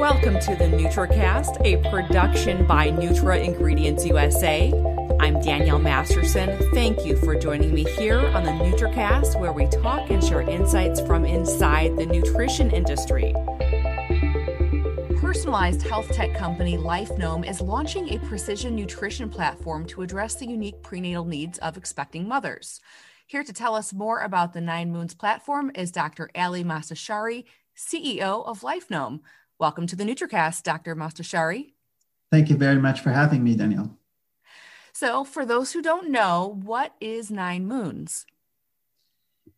Welcome to the NutraCast, a production by Nutra Ingredients USA. I'm Danielle Masterson. Thank you for joining me here on the NutraCast, where we talk and share insights from inside the nutrition industry. Personalized health tech company LifeNome is launching a precision nutrition platform to address the unique prenatal needs of expecting mothers. Here to tell us more about the 9 Moons platform is Dr. Ali Mostashari, CEO of LifeNome. Welcome to the NutraCast, Dr. Mostashari. Thank you very much for having me, Danielle. So for those who don't know, what is 9 Moons?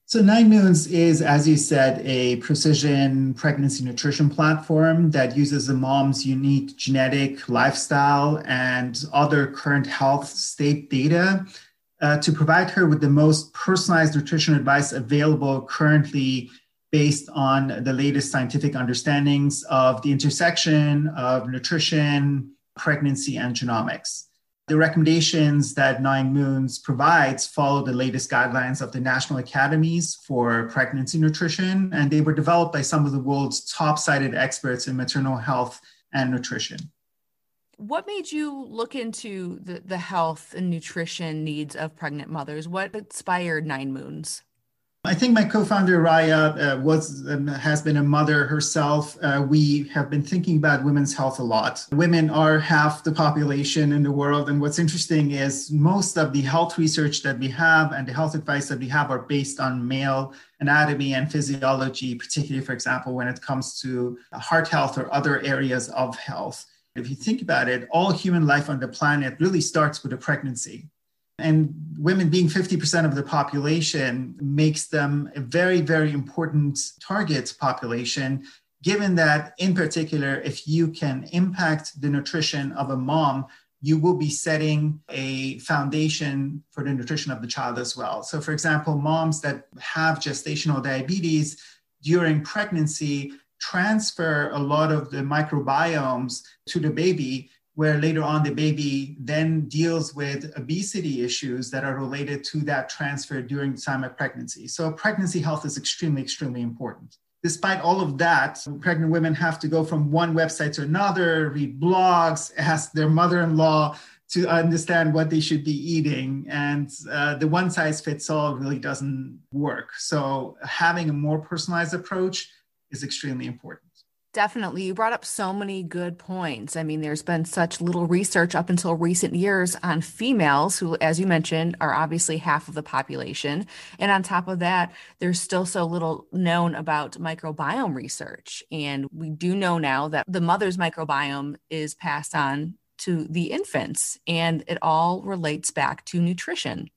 So 9 Moons is, as you said, a precision pregnancy nutrition platform that uses the mom's unique genetic lifestyle and other current health state data to provide her with the most personalized nutrition advice available currently based on the latest scientific understandings of the intersection of nutrition, pregnancy, and genomics. The recommendations that 9 Moons provides follow the latest guidelines of the National Academies for Pregnancy Nutrition, and they were developed by some of the world's top-cited experts in maternal health and nutrition. What made you look into the health and nutrition needs of pregnant mothers? What inspired 9 Moons? I think my co-founder, Raya, has been a mother herself. We have been thinking about women's health a lot. Women are half the population in the world. And what's interesting is most of the health research that we have and the health advice that we have are based on male anatomy and physiology, particularly, for example, when it comes to heart health or other areas of health. If you think about it, all human life on the planet really starts with a pregnancy. And women being 50% of the population makes them a very, very important target population, given that, in particular, if you can impact the nutrition of a mom, you will be setting a foundation for the nutrition of the child as well. So, for example, moms that have gestational diabetes during pregnancy transfer a lot of the microbiomes to the baby, where later on the baby then deals with obesity issues that are related to that transfer during the time of pregnancy. So pregnancy health is extremely, extremely important. Despite all of that, pregnant women have to go from one website to another, read blogs, ask their mother-in-law to understand what they should be eating. And the one-size-fits-all really doesn't work. So having a more personalized approach is extremely important. Definitely. You brought up so many good points. I mean, there's been such little research up until recent years on females who, as you mentioned, are obviously half of the population. And on top of that, there's still so little known about microbiome research. And we do know now that the mother's microbiome is passed on to the infants, and it all relates back to nutrition.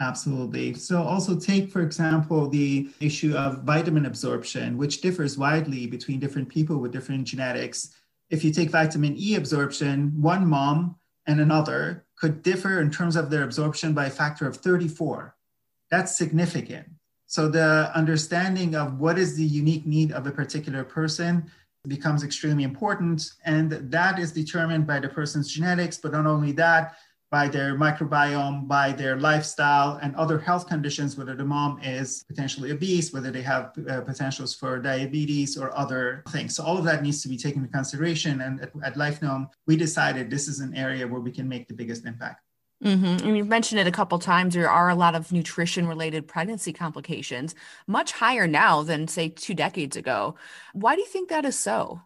Absolutely. So also take, for example, the issue of vitamin absorption, which differs widely between different people with different genetics. If you take vitamin E absorption, one mom and another could differ in terms of their absorption by a factor of 34. That's significant. So the understanding of what is the unique need of a particular person becomes extremely important. And that is determined by the person's genetics, but not only that, by their microbiome, by their lifestyle, and other health conditions, whether the mom is potentially obese, whether they have potentials for diabetes or other things. So all of that needs to be taken into consideration. And at LifeNome, we decided this is an area where we can make the biggest impact. Mm-hmm. And you've mentioned it a couple of times. There are a lot of nutrition-related pregnancy complications, much higher now than, say, 2 decades ago. Why do you think that is so?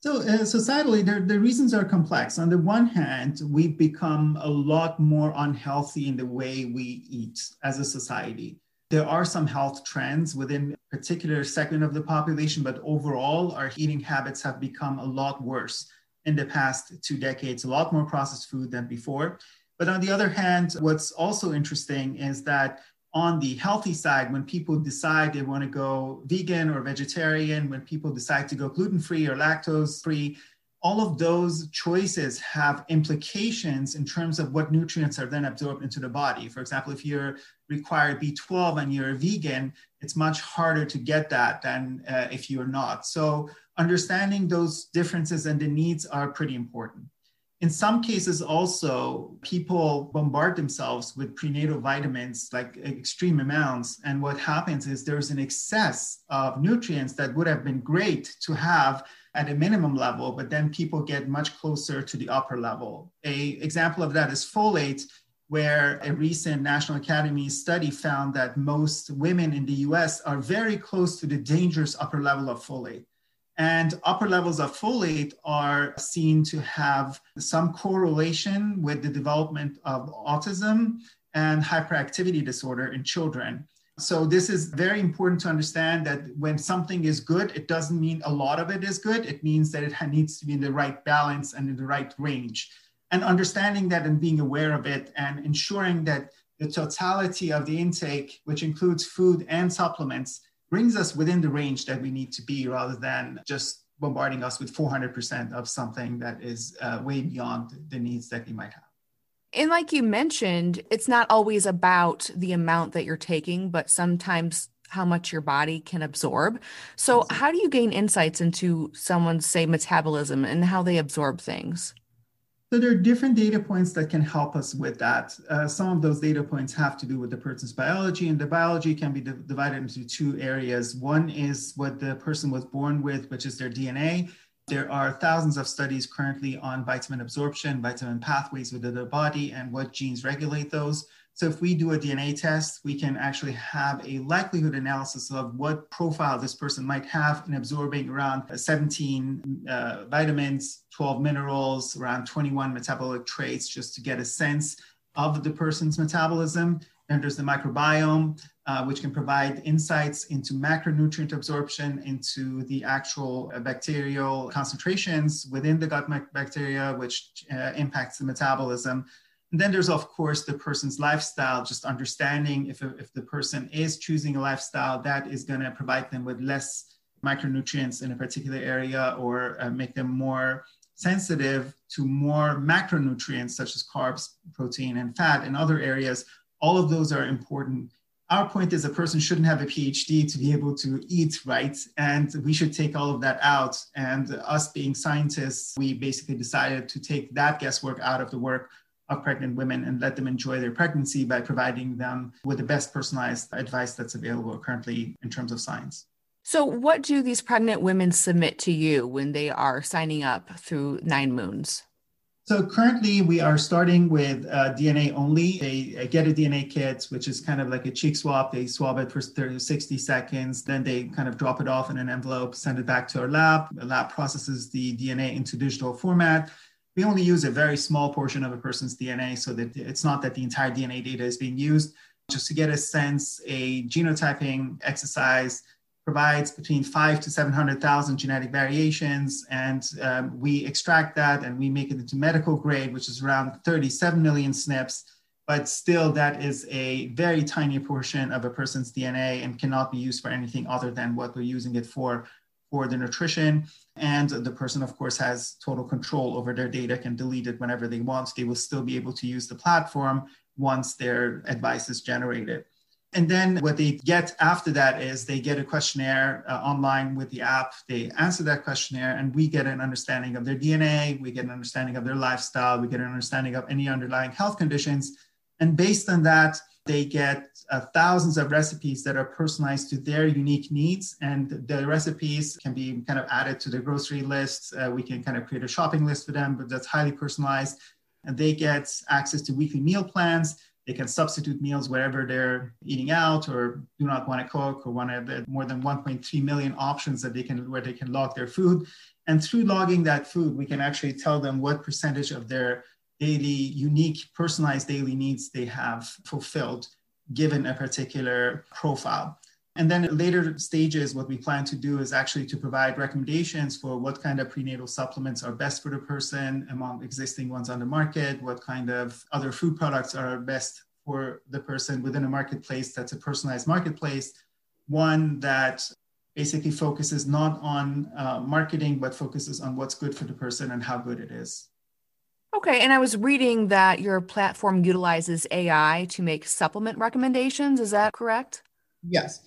So societally, the reasons are complex. On the one hand, we've become a lot more unhealthy in the way we eat as a society. There are some health trends within a particular segment of the population, but overall, our eating habits have become a lot worse in the past 2 decades, a lot more processed food than before. But on the other hand, what's also interesting is that on the healthy side, when people decide they want to go vegan or vegetarian, when people decide to go gluten-free or lactose-free, all of those choices have implications in terms of what nutrients are then absorbed into the body. For example, if you require B12 and you're a vegan, it's much harder to get that than if you're not. So understanding those differences and the needs are pretty important. In some cases also, people bombard themselves with prenatal vitamins, like extreme amounts. And what happens is there's an excess of nutrients that would have been great to have at a minimum level, but then people get much closer to the upper level. An example of that is folate, where a recent National Academy study found that most women in the US are very close to the dangerous upper level of folate. And upper levels of folate are seen to have some correlation with the development of autism and hyperactivity disorder in children. So this is very important to understand that when something is good, it doesn't mean a lot of it is good. It means that it needs to be in the right balance and in the right range. And understanding that and being aware of it and ensuring that the totality of the intake, which includes food and supplements, brings us within the range that we need to be, rather than just bombarding us with 400% of something that is way beyond the needs that you might have. And like you mentioned, it's not always about the amount that you're taking, but sometimes how much your body can absorb. So Absolutely. How do you gain insights into someone's, say, metabolism and how they absorb things? So there are different data points that can help us with that. Some of those data points have to do with the person's biology, and the biology can be divided into two areas. One is what the person was born with, which is their DNA. There are thousands of studies currently on vitamin absorption, vitamin pathways within the body, and what genes regulate those. So if we do a DNA test, we can actually have a likelihood analysis of what profile this person might have in absorbing around 17 vitamins, 12 minerals, around 21 metabolic traits, just to get a sense of the person's metabolism. Then there's the microbiome, which can provide insights into macronutrient absorption, into the actual bacterial concentrations within the gut bacteria, which impacts the metabolism. And then there's, of course, the person's lifestyle, just understanding if the person is choosing a lifestyle that is going to provide them with less micronutrients in a particular area, or make them more sensitive to more macronutrients such as carbs, protein, and fat, and other areas. All of those are important. Our point is a person shouldn't have a PhD to be able to eat right, and we should take all of that out. And us being scientists, we basically decided to take that guesswork out of the work of pregnant women and let them enjoy their pregnancy by providing them with the best personalized advice that's available currently in terms of science. So what do these pregnant women submit to you when they are signing up through Nine Moons? So currently we are starting with DNA only. They get a DNA kit, which is kind of like a cheek swab. They swab it for 30 to 60 seconds. Then they kind of drop it off in an envelope, send it back to our lab. The lab processes the DNA into digital format. We only use a very small portion of a person's DNA, so that it's not that the entire DNA data is being used. Just to get a sense, a genotyping exercise provides between 500,000 to 700,000 genetic variations, and we extract that and we make it into medical grade, which is around 37 million SNPs, but still that is a very tiny portion of a person's DNA and cannot be used for anything other than what we're using it for the nutrition. And the person, of course, has total control over their data, can delete it whenever they want. They will still be able to use the platform once their advice is generated. And then what they get after that is they get a questionnaire online with the app. They answer that questionnaire, and we get an understanding of their DNA. We get an understanding of their lifestyle. We get an understanding of any underlying health conditions. And based on that, they get thousands of recipes that are personalized to their unique needs. And the recipes can be kind of added to their grocery lists. We can kind of create a shopping list for them, but that's highly personalized. And they get access to weekly meal plans. They can substitute meals wherever they're eating out or do not want to cook, or one of the more than 1.3 million options that they can, where they can log their food. And through logging that food, we can actually tell them what percentage of their daily, unique, personalized daily needs they have fulfilled, given a particular profile. And then at later stages, what we plan to do is actually to provide recommendations for what kind of prenatal supplements are best for the person among existing ones on the market, what kind of other food products are best for the person within a marketplace that's a personalized marketplace, one that basically focuses not on marketing, but focuses on what's good for the person and how good it is. Okay. And I was reading that your platform utilizes AI to make supplement recommendations. Is that correct? Yes.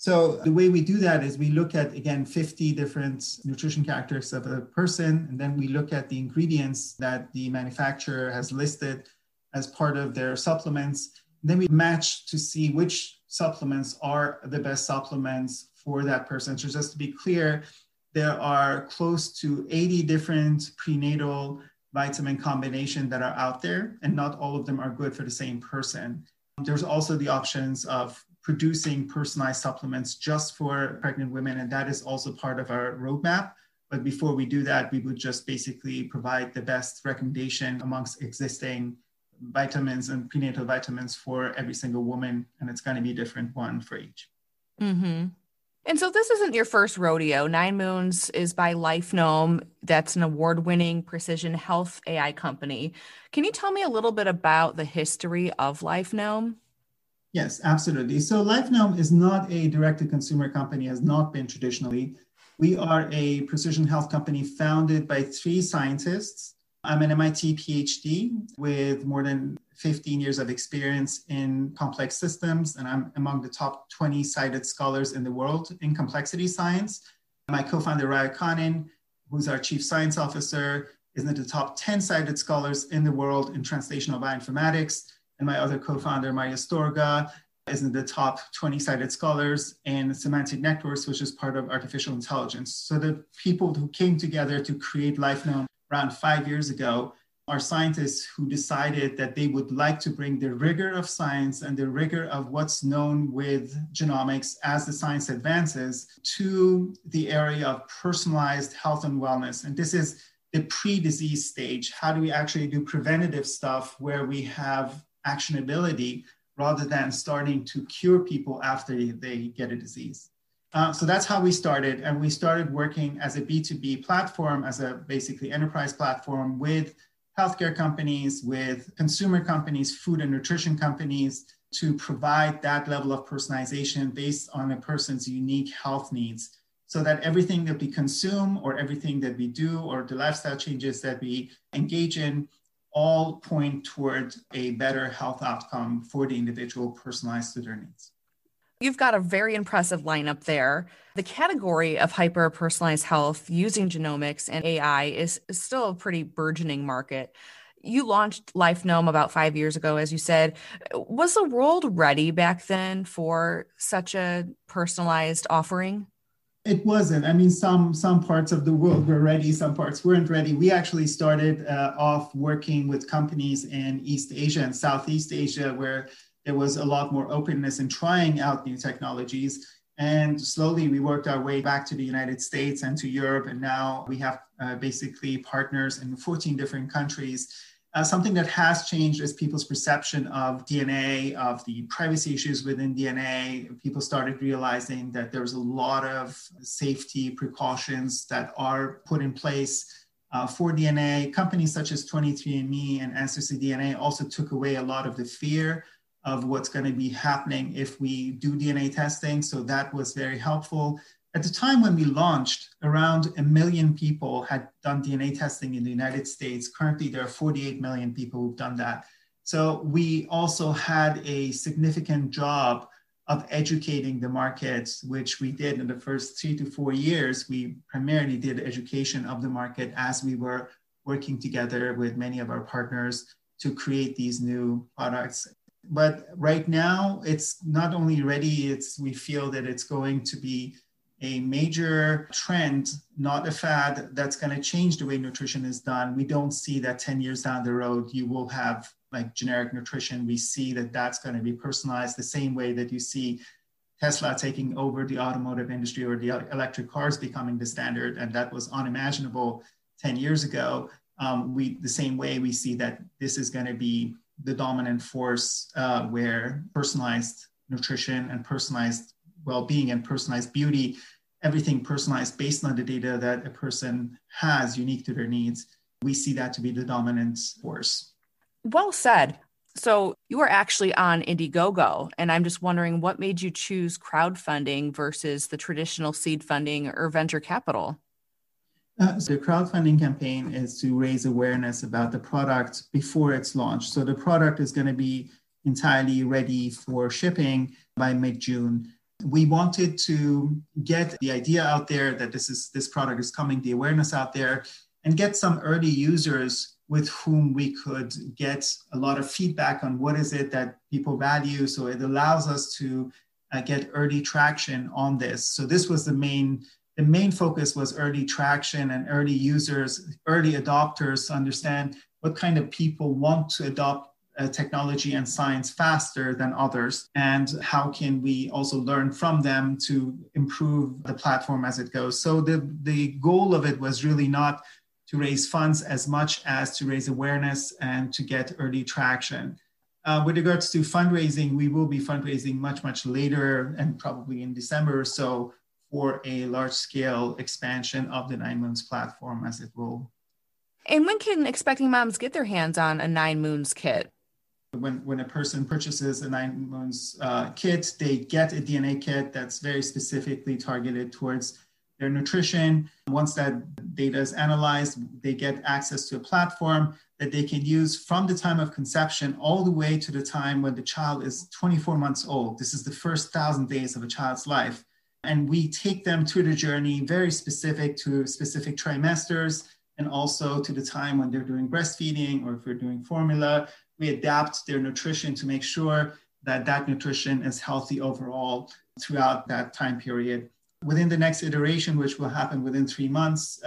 So the way we do that is we look at, again, 50 different nutrition characteristics of a person, and then we look at the ingredients that the manufacturer has listed as part of their supplements. And then we match to see which supplements are the best supplements for that person. So just to be clear, there are close to 80 different prenatal vitamin combinations that are out there, and not all of them are good for the same person. There's also the options of producing personalized supplements just for pregnant women, and that is also part of our roadmap. But before we do that, we would just basically provide the best recommendation amongst existing vitamins and prenatal vitamins for every single woman, and it's going to be a different one for each. Mm-hmm. And so this isn't your first rodeo. Nine Moons is by LifeNome. That's an award-winning precision health AI company. Can you tell me a little bit about the history of LifeNome? Yes, absolutely. So LifeNome is not a direct-to-consumer company, has not been traditionally. We are a precision health company founded by three scientists. I'm an MIT PhD with more than 15 years of experience in complex systems, and I'm among the top 20 cited scholars in the world in complexity science. My co-founder, Raya Kahnin, who's our chief science officer, is in the top 10 cited scholars in the world in translational bioinformatics. And my other co-founder, Maria Storga, is in the top 20 cited scholars in semantic networks, which is part of artificial intelligence. So the people who came together to create LifeNome around 5 years ago are scientists who decided that they would like to bring the rigor of science and the rigor of what's known with genomics as the science advances to the area of personalized health and wellness. And this is the pre-disease stage. How do we actually do preventative stuff where we have actionability rather than starting to cure people after they get a disease. So that's how we started. And we started working as a B2B platform, as a basically enterprise platform with healthcare companies, with consumer companies, food and nutrition companies to provide that level of personalization based on a person's unique health needs so that everything that we consume or everything that we do or the lifestyle changes that we engage in all point toward a better health outcome for the individual personalized to their needs. You've got a very impressive lineup there. The category of hyper-personalized health using genomics and AI is still a pretty burgeoning market. You launched LifeNome about 5 years ago, as you said. Was the world ready back then for such a personalized offering? It wasn't. I mean, some parts of the world were ready, some parts weren't ready. We actually started off working with companies in East Asia and Southeast Asia, where there was a lot more openness in trying out new technologies. And slowly we worked our way back to the United States and to Europe. And now we have basically partners in 14 different countries. Something that has changed is people's perception of DNA, of the privacy issues within DNA. People started realizing that there's a lot of safety precautions that are put in place for DNA. Companies such as 23andMe and AncestryDNA also took away a lot of the fear of what's going to be happening if we do DNA testing. So that was very helpful. At the time when we launched, around 1 million people had done DNA testing in the United States. Currently, there are 48 million people who've done that. So we also had a significant job of educating the markets, which we did in the first 3 to 4 years. We primarily did education of the market as we were working together with many of our partners to create these new products. But right now, it's not only ready, we feel that it's going to be a major trend, not a fad, that's going to change the way nutrition is done. We don't see that 10 years down the road, you will have like generic nutrition. We see that that's going to be personalized the same way that you see Tesla taking over the automotive industry or the electric cars becoming the standard. And that was unimaginable 10 years ago. The same way we see that this is going to be the dominant force where personalized nutrition and personalized well-being and personalized beauty, everything personalized based on the data that a person has unique to their needs. We see that to be the dominant force. Well said. So you are actually on Indiegogo, and I'm just wondering what made you choose crowdfunding versus the traditional seed funding or venture capital? So the crowdfunding campaign is to raise awareness about the product before it's launched. So the product is going to be entirely ready for shipping by mid-June. We wanted to get the idea out there that this product is coming, the awareness out there, and get some early users with whom we could get a lot of feedback on what is it that people value. So it allows us to get early traction on this. So this was the main focus was early traction and early users, early adopters, to understand what kind of people want to adopt technology and science faster than others, and how can we also learn from them to improve the platform as it goes. So the goal of it was really not to raise funds as much as to raise awareness and to get early traction. With regards to fundraising, we will be fundraising much later, and probably in December or so, for a large-scale expansion of the 9 Moons platform as it will. And when can expecting moms get their hands on a 9 Moons kit? When a person purchases a 9 Moons kit, they get a DNA kit that's very specifically targeted towards their nutrition. Once that data is analyzed, they get access to a platform that they can use from the time of conception all the way to the time when the child is 24 months old. This is the first 1,000 days of a child's life. And we take them through the journey very specific to specific trimesters, and also to the time when they're doing breastfeeding, or if we're doing formula, we adapt their nutrition to make sure that that nutrition is healthy overall throughout that time period. Within the next iteration, which will happen within 3 months,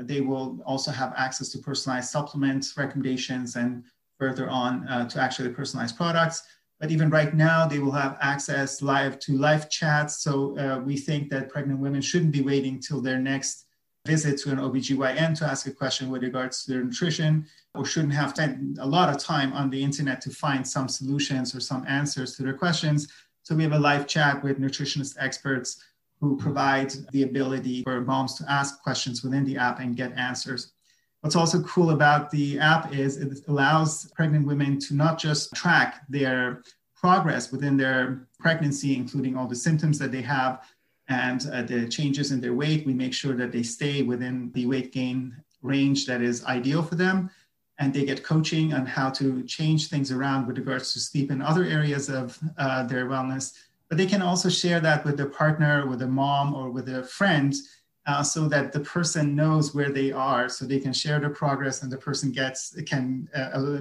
they will also have access to personalized supplements, recommendations, and further on to actually personalized products. But even right now, they will have access live to live chats. So we think that pregnant women shouldn't be waiting till their next visit to an OBGYN to ask a question with regards to their nutrition, or shouldn't have spent a lot of time on the internet to find some solutions or some answers to their questions. So we have a live chat with nutritionist experts who provide the ability for moms to ask questions within the app and get answers. What's also cool about the app is it allows pregnant women to not just track their progress within their pregnancy, including all the symptoms that they have and the changes in their weight. We make sure that they stay within the weight gain range that is ideal for them, and they get coaching on how to change things around with regards to sleep and other areas of their wellness. But they can also share that with their partner, with a mom, or with a friend, so that the person knows where they are, so they can share their progress, and the person can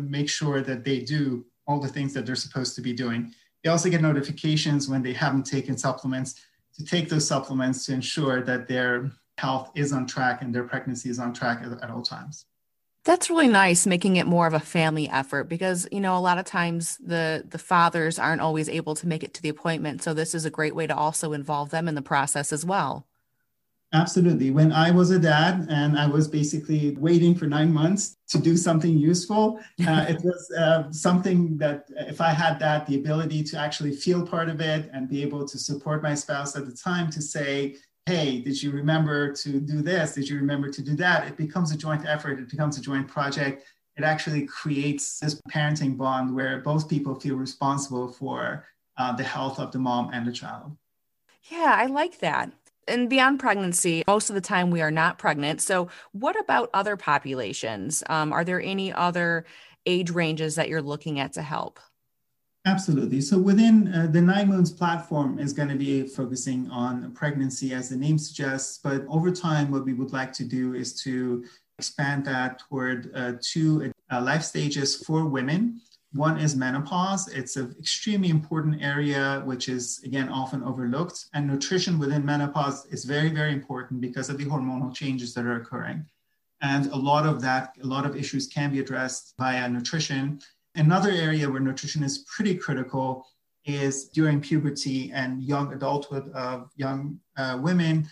make sure that they do all the things that they're supposed to be doing. They also get notifications when they haven't taken supplements, to take those supplements to ensure that their health is on track and their pregnancy is on track at all times. That's really nice, making it more of a family effort, because, you know, a lot of times the fathers aren't always able to make it to the appointment. So this is a great way to also involve them in the process as well. Absolutely. When I was a dad and I was basically waiting for 9 months to do something useful, it was something that if I had that, the ability to actually feel part of it and be able to support my spouse at the time to say, hey, did you remember to do this? Did you remember to do that? It becomes a joint effort. It becomes a joint project. It actually creates this parenting bond where both people feel responsible for the health of the mom and the child. Yeah, I like that. And beyond pregnancy, most of the time we are not pregnant. So what about other populations? Are there any other age ranges that you're looking at to help? Absolutely. So within the 9 Moons platform is going to be focusing on pregnancy, as the name suggests. But over time, what we would like to do is to expand that toward two life stages for women. One is menopause. It's an extremely important area, which is, again, often overlooked. And nutrition within menopause is very, very important because of the hormonal changes that are occurring. And a lot of issues can be addressed via nutrition. Another area where nutrition is pretty critical is during puberty and young adulthood of young women.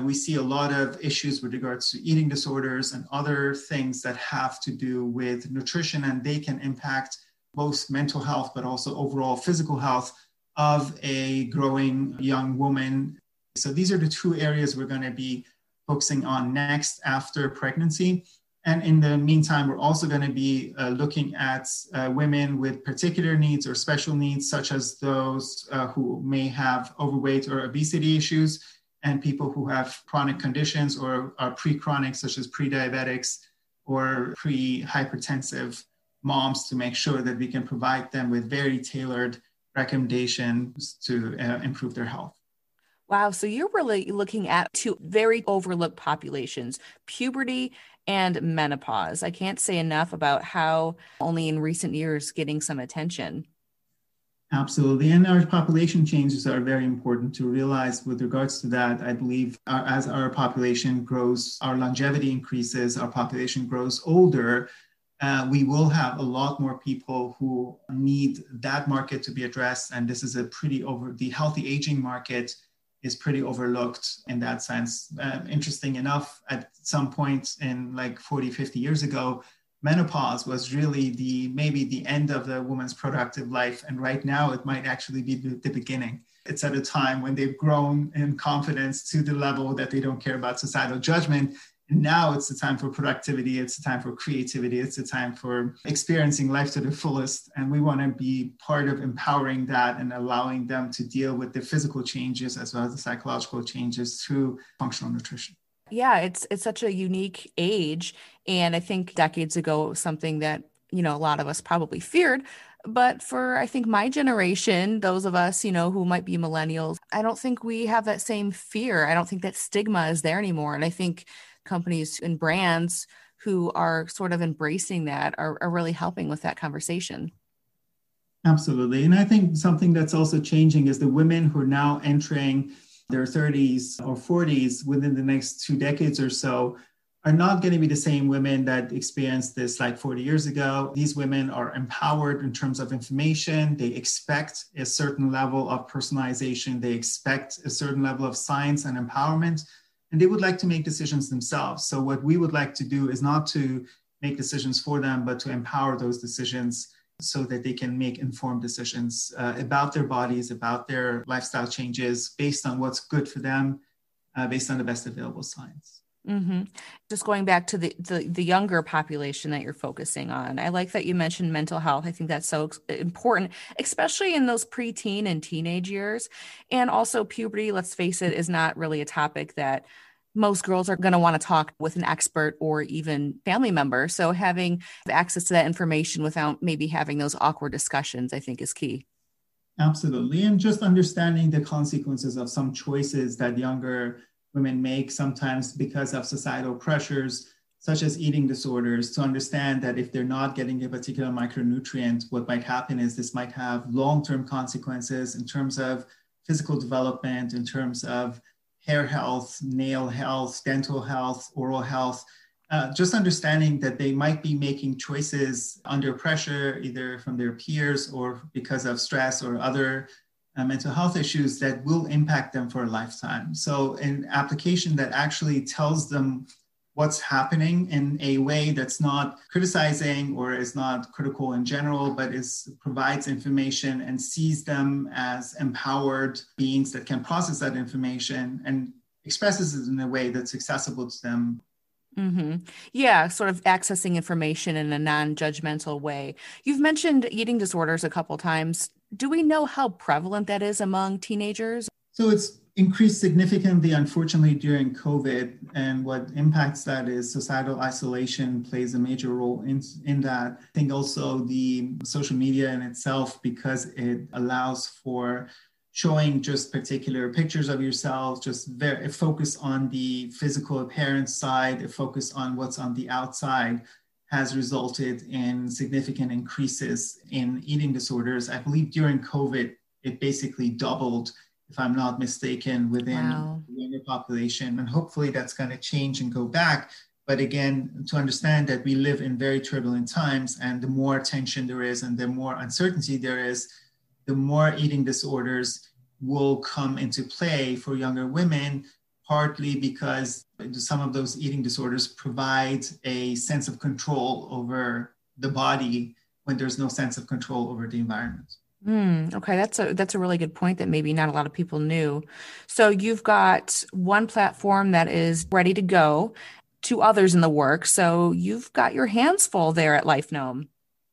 We see a lot of issues with regards to eating disorders and other things that have to do with nutrition, and they can impact both mental health, but also overall physical health of a growing young woman. So these are the two areas we're going to be focusing on next after pregnancy. And in the meantime, we're also going to be looking at women with particular needs or special needs, such as those who may have overweight or obesity issues, and people who have chronic conditions or are pre-chronic, such as pre-diabetics or pre-hypertensive moms, to make sure that we can provide them with very tailored recommendations to improve their health. Wow. So you're really looking at two very overlooked populations, puberty and menopause. I can't say enough about how only in recent years getting some attention. Absolutely. And our population changes are very important to realize with regards to that. I believe as our population grows, our longevity increases, our population grows older, we will have a lot more people who need that market to be addressed. And this is the healthy aging market is pretty overlooked in that sense. Interesting enough, at some point in like 40, 50 years ago, menopause was really maybe the end of the woman's productive life. And right now it might actually be the beginning. It's at a time when they've grown in confidence to the level that they don't care about societal judgment. And now it's the time for productivity. It's the time for creativity. It's the time for experiencing life to the fullest. And we want to be part of empowering that and allowing them to deal with the physical changes as well as the psychological changes through functional nutrition. Yeah, it's such a unique age. And I think decades ago, it was something that, a lot of us probably feared. But for, I think, my generation, those of us, who might be millennials, I don't think we have that same fear. I don't think that stigma is there anymore. And I think companies and brands who are sort of embracing that are really helping with that conversation. Absolutely. And I think something that's also changing is the women who are now entering their 30s or 40s within the next 2 decades or so are not going to be the same women that experienced this like 40 years ago. These women are empowered in terms of information. They expect a certain level of personalization. They expect a certain level of science and empowerment. And they would like to make decisions themselves. So what we would like to do is not to make decisions for them, but to empower those decisions so that they can make informed decisions about their bodies, about their lifestyle changes, based on what's good for them, based on the best available science. Mm-hmm. Just going back to the younger population that you're focusing on. I like that you mentioned mental health. I think that's so important, especially in those preteen and teenage years. And also puberty, let's face it, is not really a topic that most girls are going to want to talk with an expert or even family member. So having access to that information without maybe having those awkward discussions, I think is key. Absolutely. And just understanding the consequences of some choices that younger women make sometimes because of societal pressures, such as eating disorders, to understand that if they're not getting a particular micronutrient, what might happen is this might have long-term consequences in terms of physical development, in terms of hair health, nail health, dental health, oral health. Just understanding that they might be making choices under pressure, either from their peers or because of stress or other mental health issues that will impact them for a lifetime. So an application that actually tells them what's happening in a way that's not criticizing or is not critical in general, but provides information and sees them as empowered beings that can process that information and expresses it in a way that's accessible to them. Mm-hmm. Yeah, sort of accessing information in a non-judgmental way. You've mentioned eating disorders a couple times. Do we know how prevalent that is among teenagers? So it's increased significantly, unfortunately, during COVID. And what impacts that is societal isolation plays a major role in that. I think also the social media in itself, because it allows for showing just particular pictures of yourself, just a focus on the physical appearance side, a focus on what's on the outside, has resulted in significant increases in eating disorders. I believe during COVID, it basically doubled, if I'm not mistaken, within the younger population. And hopefully that's going to change and go back. But again, to understand that we live in very turbulent times, and the more tension there is and the more uncertainty there is, the more eating disorders will come into play for younger women, partly because some of those eating disorders provide a sense of control over the body when there's no sense of control over the environment. Okay, that's a really good point that maybe not a lot of people knew. So you've got one platform that is ready to go, two others in the work. So you've got your hands full there at LifeNome.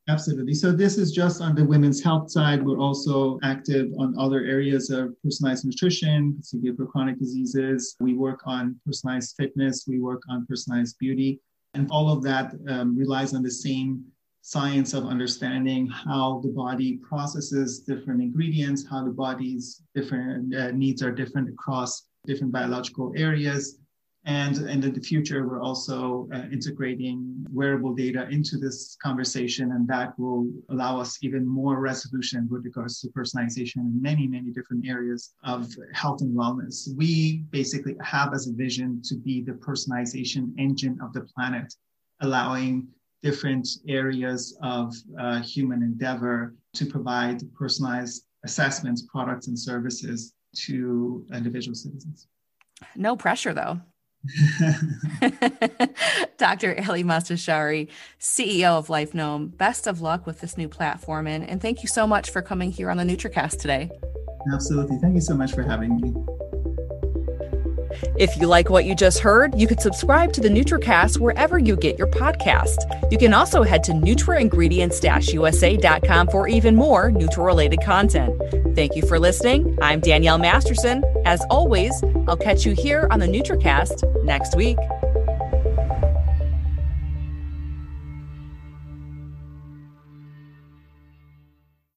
Absolutely. So this is just on the women's health side. We're also active on other areas of personalized nutrition, particularly for chronic diseases. We work on personalized fitness. We work on personalized beauty. And all of that relies on the same science of understanding how the body processes different ingredients, how the body's different needs are different across different biological areas. And in the future, we're also integrating wearable data into this conversation, and that will allow us even more resolution with regards to personalization in many, many different areas of health and wellness. We basically have as a vision to be the personalization engine of the planet, allowing different areas of human endeavor to provide personalized assessments, products, and services to individual citizens. No pressure, though. Dr. Ali Mostashari, CEO of LifeNome, best of luck with this new platform, and thank you so much for coming here on the NutraCast today. Absolutely. Thank you so much for having me. If you like what you just heard, you can subscribe to the NutraCast wherever you get your podcast. You can also head to NutraIngredients-USA.com for even more Nutra-related content. Thank you for listening. I'm Danielle Masterson. As always, I'll catch you here on the NutraCast next week.